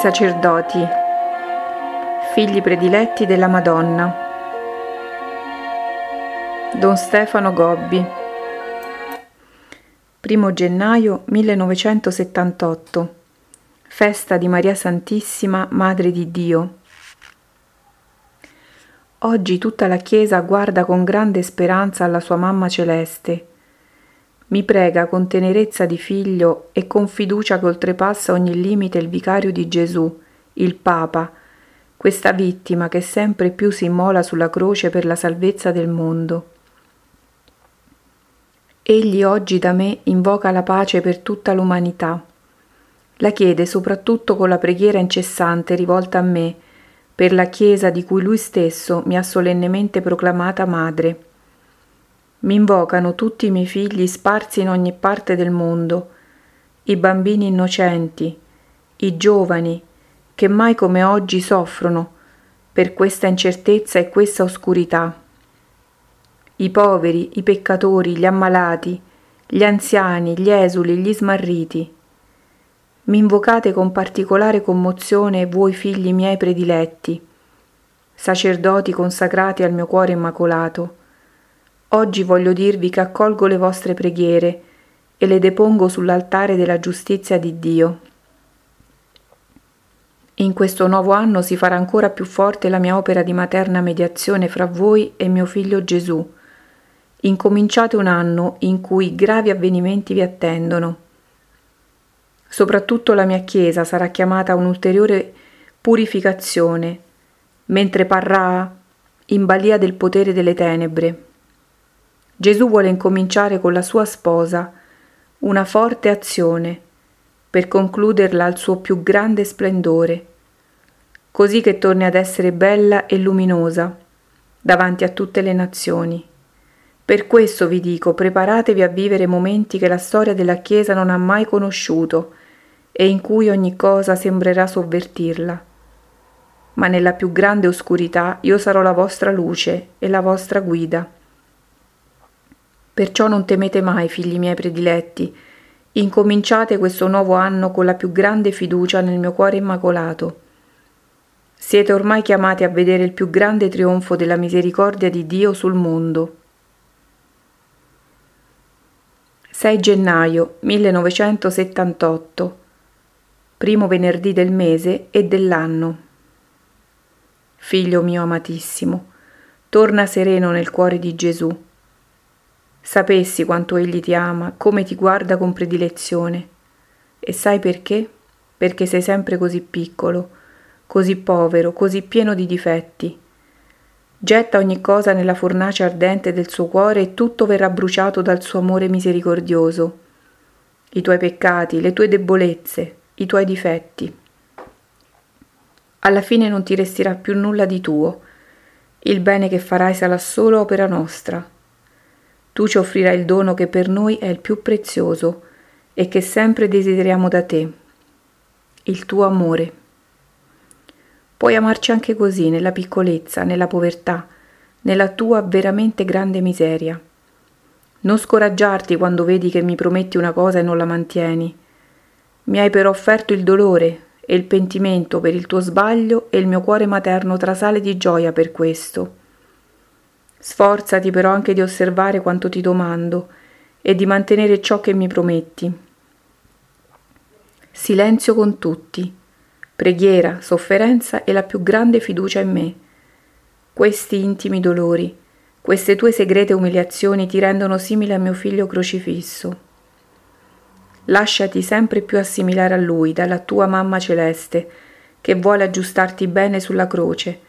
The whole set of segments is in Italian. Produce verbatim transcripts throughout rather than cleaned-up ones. sacerdoti, figli prediletti della Madonna. Don Stefano Gobbi, primo gennaio millenovecentosettantotto, festa di Maria Santissima Madre di Dio. Oggi tutta la Chiesa guarda con grande speranza alla sua mamma celeste. Mi prega con tenerezza di figlio e con fiducia che oltrepassa ogni limite il vicario di Gesù, il Papa, questa vittima che sempre più si immola sulla croce per la salvezza del mondo. Egli oggi da me invoca la pace per tutta l'umanità. La chiede soprattutto con la preghiera incessante rivolta a me, per la Chiesa di cui lui stesso mi ha solennemente proclamata madre. Mi invocano tutti i miei figli sparsi in ogni parte del mondo, i bambini innocenti, i giovani, che mai come oggi soffrono per questa incertezza e questa oscurità, i poveri, i peccatori, gli ammalati, gli anziani, gli esuli, gli smarriti. Mi invocate con particolare commozione voi figli miei prediletti, sacerdoti consacrati al mio cuore immacolato. Oggi voglio dirvi che accolgo le vostre preghiere e le depongo sull'altare della giustizia di Dio. In questo nuovo anno si farà ancora più forte la mia opera di materna mediazione fra voi e mio figlio Gesù. Incominciate un anno in cui gravi avvenimenti vi attendono. Soprattutto la mia Chiesa sarà chiamata a un'ulteriore purificazione, mentre parrà in balia del potere delle tenebre. Gesù vuole incominciare con la sua sposa una forte azione per concluderla al suo più grande splendore, così che torni ad essere bella e luminosa davanti a tutte le nazioni. Per questo vi dico, preparatevi a vivere momenti che la storia della Chiesa non ha mai conosciuto e in cui ogni cosa sembrerà sovvertirla. Ma nella più grande oscurità io sarò la vostra luce e la vostra guida. Perciò non temete mai, figli miei prediletti. Incominciate questo nuovo anno con la più grande fiducia nel mio cuore immacolato. Siete ormai chiamati a vedere il più grande trionfo della misericordia di Dio sul mondo. sei gennaio millenovecentosettantotto, primo venerdì del mese e dell'anno. Figlio mio amatissimo, torna sereno nel cuore di Gesù. Sapessi quanto Egli ti ama, come ti guarda con predilezione. E sai perché? Perché sei sempre così piccolo, così povero, così pieno di difetti. Getta ogni cosa nella fornace ardente del suo cuore e tutto verrà bruciato dal suo amore misericordioso. I tuoi peccati, le tue debolezze, i tuoi difetti. Alla fine non ti resterà più nulla di tuo. Il bene che farai sarà solo opera nostra. Tu ci offrirai il dono che per noi è il più prezioso e che sempre desideriamo da te, il tuo amore. Puoi amarci anche così, nella piccolezza, nella povertà, nella tua veramente grande miseria. Non scoraggiarti quando vedi che mi prometti una cosa e non la mantieni. Mi hai però offerto il dolore e il pentimento per il tuo sbaglio e il mio cuore materno trasale di gioia per questo. Sforzati però anche di osservare quanto ti domando e di mantenere ciò che mi prometti. Silenzio con tutti, preghiera, sofferenza e la più grande fiducia in me. Questi intimi dolori, queste tue segrete umiliazioni ti rendono simile a mio figlio crocifisso. Lasciati sempre più assimilare a lui dalla tua mamma celeste, che vuole aggiustarti bene sulla croce,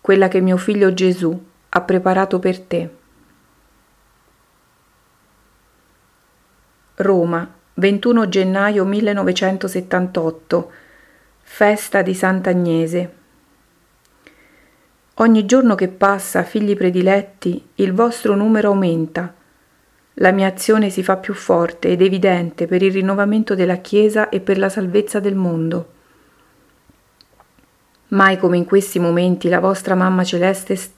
quella che mio figlio Gesù ha preparato per te. Roma, ventuno gennaio millenovecentosettantotto, festa di Sant'Agnese. Ogni giorno che passa, figli prediletti, il vostro numero aumenta. La mia azione si fa più forte ed evidente per il rinnovamento della Chiesa e per la salvezza del mondo. Mai come in questi momenti la vostra mamma celeste st-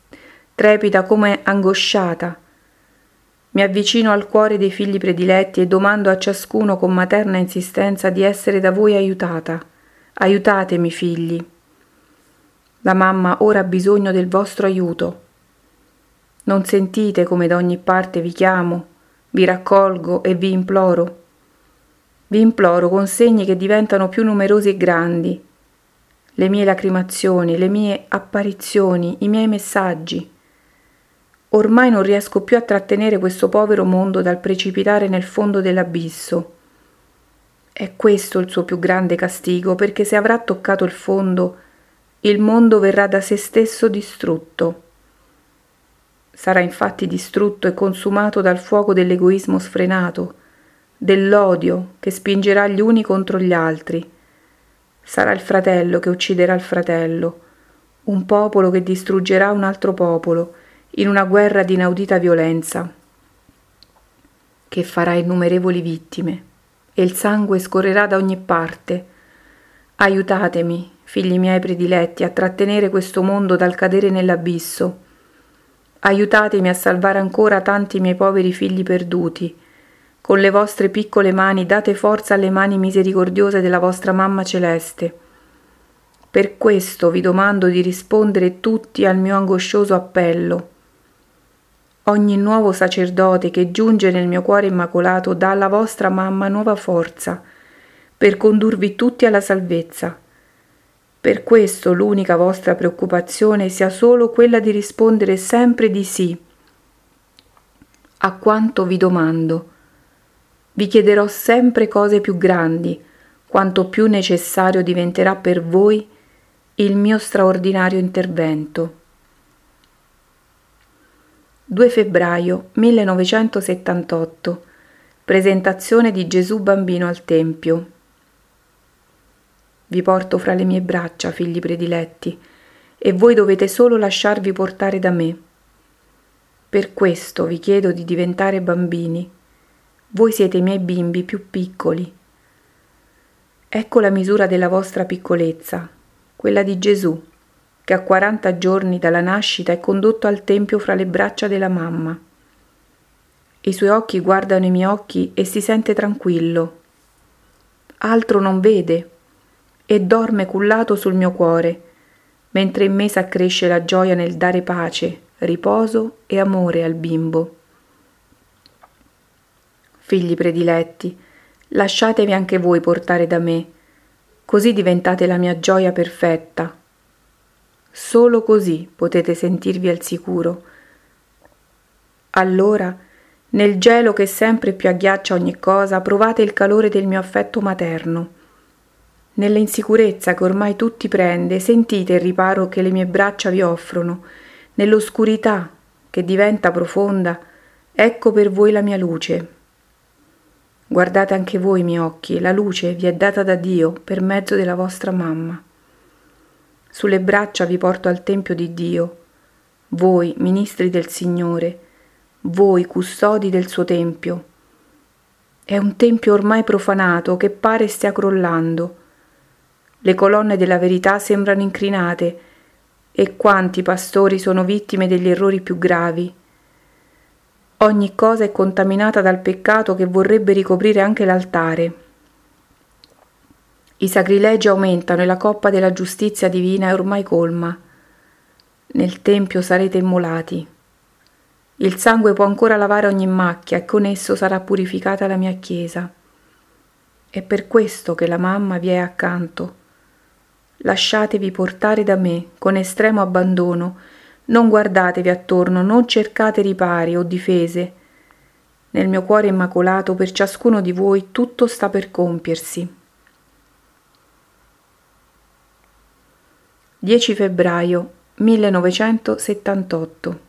trepida come angosciata. Mi avvicino al cuore dei figli prediletti e domando a ciascuno con materna insistenza di essere da voi aiutata, Aiutatemi, figli. La mamma ora ha bisogno del vostro aiuto. Non sentite come da ogni parte vi chiamo, vi raccolgo e vi imploro. Vi imploro con segni che diventano più numerosi e grandi. Le mie lacrimazioni, le mie apparizioni, i miei messaggi. Ormai non riesco più a trattenere questo povero mondo dal precipitare nel fondo dell'abisso. È questo il suo più grande castigo, perché se avrà toccato il fondo, il mondo verrà da se stesso distrutto. Sarà infatti distrutto e consumato dal fuoco dell'egoismo sfrenato, dell'odio che spingerà gli uni contro gli altri. Sarà il fratello che ucciderà il fratello, un popolo che distruggerà un altro popolo, in una guerra di inaudita violenza, che farà innumerevoli vittime. E il sangue scorrerà da ogni parte. Aiutatemi, figli miei prediletti, a trattenere questo mondo dal cadere nell'abisso. Aiutatemi a salvare ancora tanti miei poveri figli perduti. Con le vostre piccole mani date forza alle mani misericordiose della vostra mamma celeste. Per questo vi domando di rispondere tutti al mio angoscioso appello. Ogni nuovo sacerdote che giunge nel mio cuore immacolato dà alla vostra mamma nuova forza per condurvi tutti alla salvezza. Per questo l'unica vostra preoccupazione sia solo quella di rispondere sempre di sì a quanto vi domando. Vi chiederò sempre cose più grandi, quanto più necessario diventerà per voi il mio straordinario intervento. due febbraio millenovecentosettantotto. Presentazione di Gesù bambino al Tempio. Vi porto fra le mie braccia, figli prediletti, e voi dovete solo lasciarvi portare da me. Per questo vi chiedo di diventare bambini. Voi siete i miei bimbi più piccoli. Ecco la misura della vostra piccolezza, quella di Gesù, che a quaranta giorni dalla nascita è condotto al Tempio fra le braccia della mamma. I suoi occhi guardano i miei occhi e si sente tranquillo. Altro non vede e dorme cullato sul mio cuore, mentre in me s'accresce la gioia nel dare pace, riposo e amore al bimbo. Figli prediletti, lasciatevi anche voi portare da me, così diventate la mia gioia perfetta. Solo così potete sentirvi al sicuro. Allora, nel gelo che sempre più agghiaccia ogni cosa, provate il calore del mio affetto materno. Nell'insicurezza che ormai tutti prende, sentite il riparo che le mie braccia vi offrono. Nell'oscurità che diventa profonda, ecco per voi la mia luce. Guardate anche voi, miei occhi, la luce vi è data da Dio per mezzo della vostra mamma. Sulle braccia vi porto al Tempio di Dio, voi ministri del Signore, voi custodi del suo Tempio. È un Tempio ormai profanato che pare stia crollando. Le colonne della verità sembrano incrinate e quanti pastori sono vittime degli errori più gravi. Ogni cosa è contaminata dal peccato che vorrebbe ricoprire anche l'altare. I sacrilegi aumentano e la coppa della giustizia divina è ormai colma. Nel Tempio sarete immolati. Il sangue può ancora lavare ogni macchia e con esso sarà purificata la mia Chiesa. È per questo che la mamma vi è accanto. Lasciatevi portare da me con estremo abbandono, non guardatevi attorno, non cercate ripari o difese. Nel mio cuore immacolato per ciascuno di voi tutto sta per compiersi. dieci febbraio millenovecentosettantotto.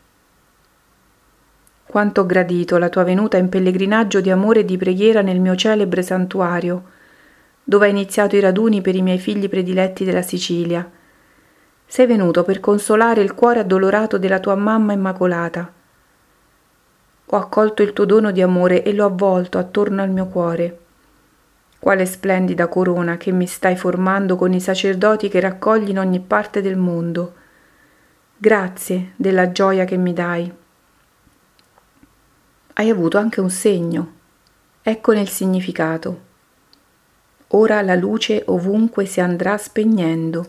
Quanto ho gradito la tua venuta in pellegrinaggio di amore e di preghiera nel mio celebre santuario, dove hai iniziato i raduni per i miei figli prediletti della Sicilia. Sei venuto per consolare il cuore addolorato della tua mamma immacolata. Ho accolto il tuo dono di amore e l'ho avvolto attorno al mio cuore. Quale splendida corona che mi stai formando con i sacerdoti che raccogli in ogni parte del mondo. Grazie della gioia che mi dai. Hai avuto anche un segno. Eccone il significato. ora la luce ovunque si andrà spegnendo.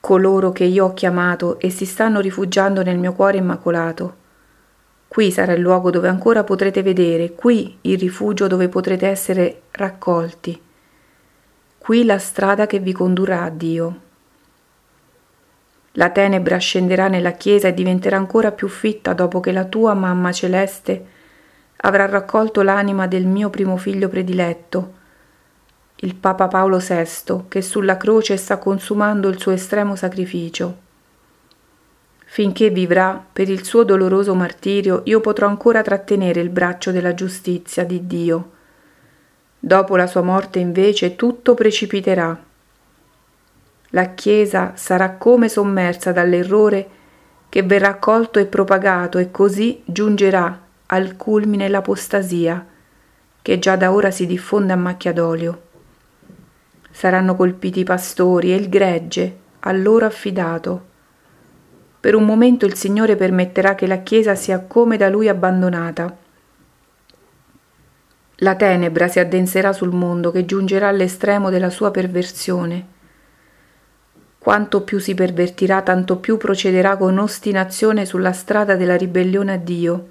Coloro che io ho chiamato e si stanno rifugiando nel mio cuore immacolato. Qui sarà il luogo dove ancora potrete vedere, qui il rifugio dove potrete essere raccolti, qui la strada che vi condurrà a Dio. La tenebra scenderà nella Chiesa e diventerà ancora più fitta dopo che la tua mamma celeste avrà raccolto l'anima del mio primo figlio prediletto, il Papa Paolo sesto, che sulla croce sta consumando il suo estremo sacrificio. Finché vivrà per il suo doloroso martirio, io potrò ancora trattenere il braccio della giustizia di Dio. Dopo la sua morte, invece, tutto precipiterà. La Chiesa sarà come sommersa dall'errore che verrà accolto e propagato, e così giungerà al culmine l'apostasia, che già da ora si diffonde a macchia d'olio. Saranno colpiti i pastori e il gregge, a loro affidato. Per un momento il Signore permetterà che la Chiesa sia come da Lui abbandonata. La tenebra si addenserà sul mondo, che giungerà all'estremo della sua perversione. Quanto più si pervertirà, tanto più procederà con ostinazione sulla strada della ribellione a Dio,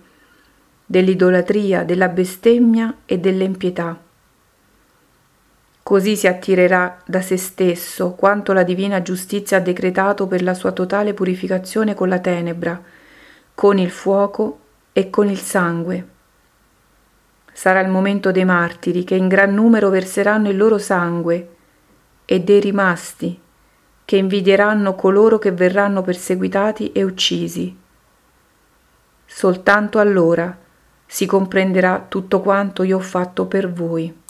dell'idolatria, della bestemmia e dell'impietà. Così si attirerà da se stesso quanto la divina giustizia ha decretato per la sua totale purificazione con la tenebra, con il fuoco e con il sangue. Sarà il momento dei martiri, che in gran numero verseranno il loro sangue, e dei rimasti, che invidieranno coloro che verranno perseguitati e uccisi. Soltanto allora si comprenderà tutto quanto io ho fatto per voi.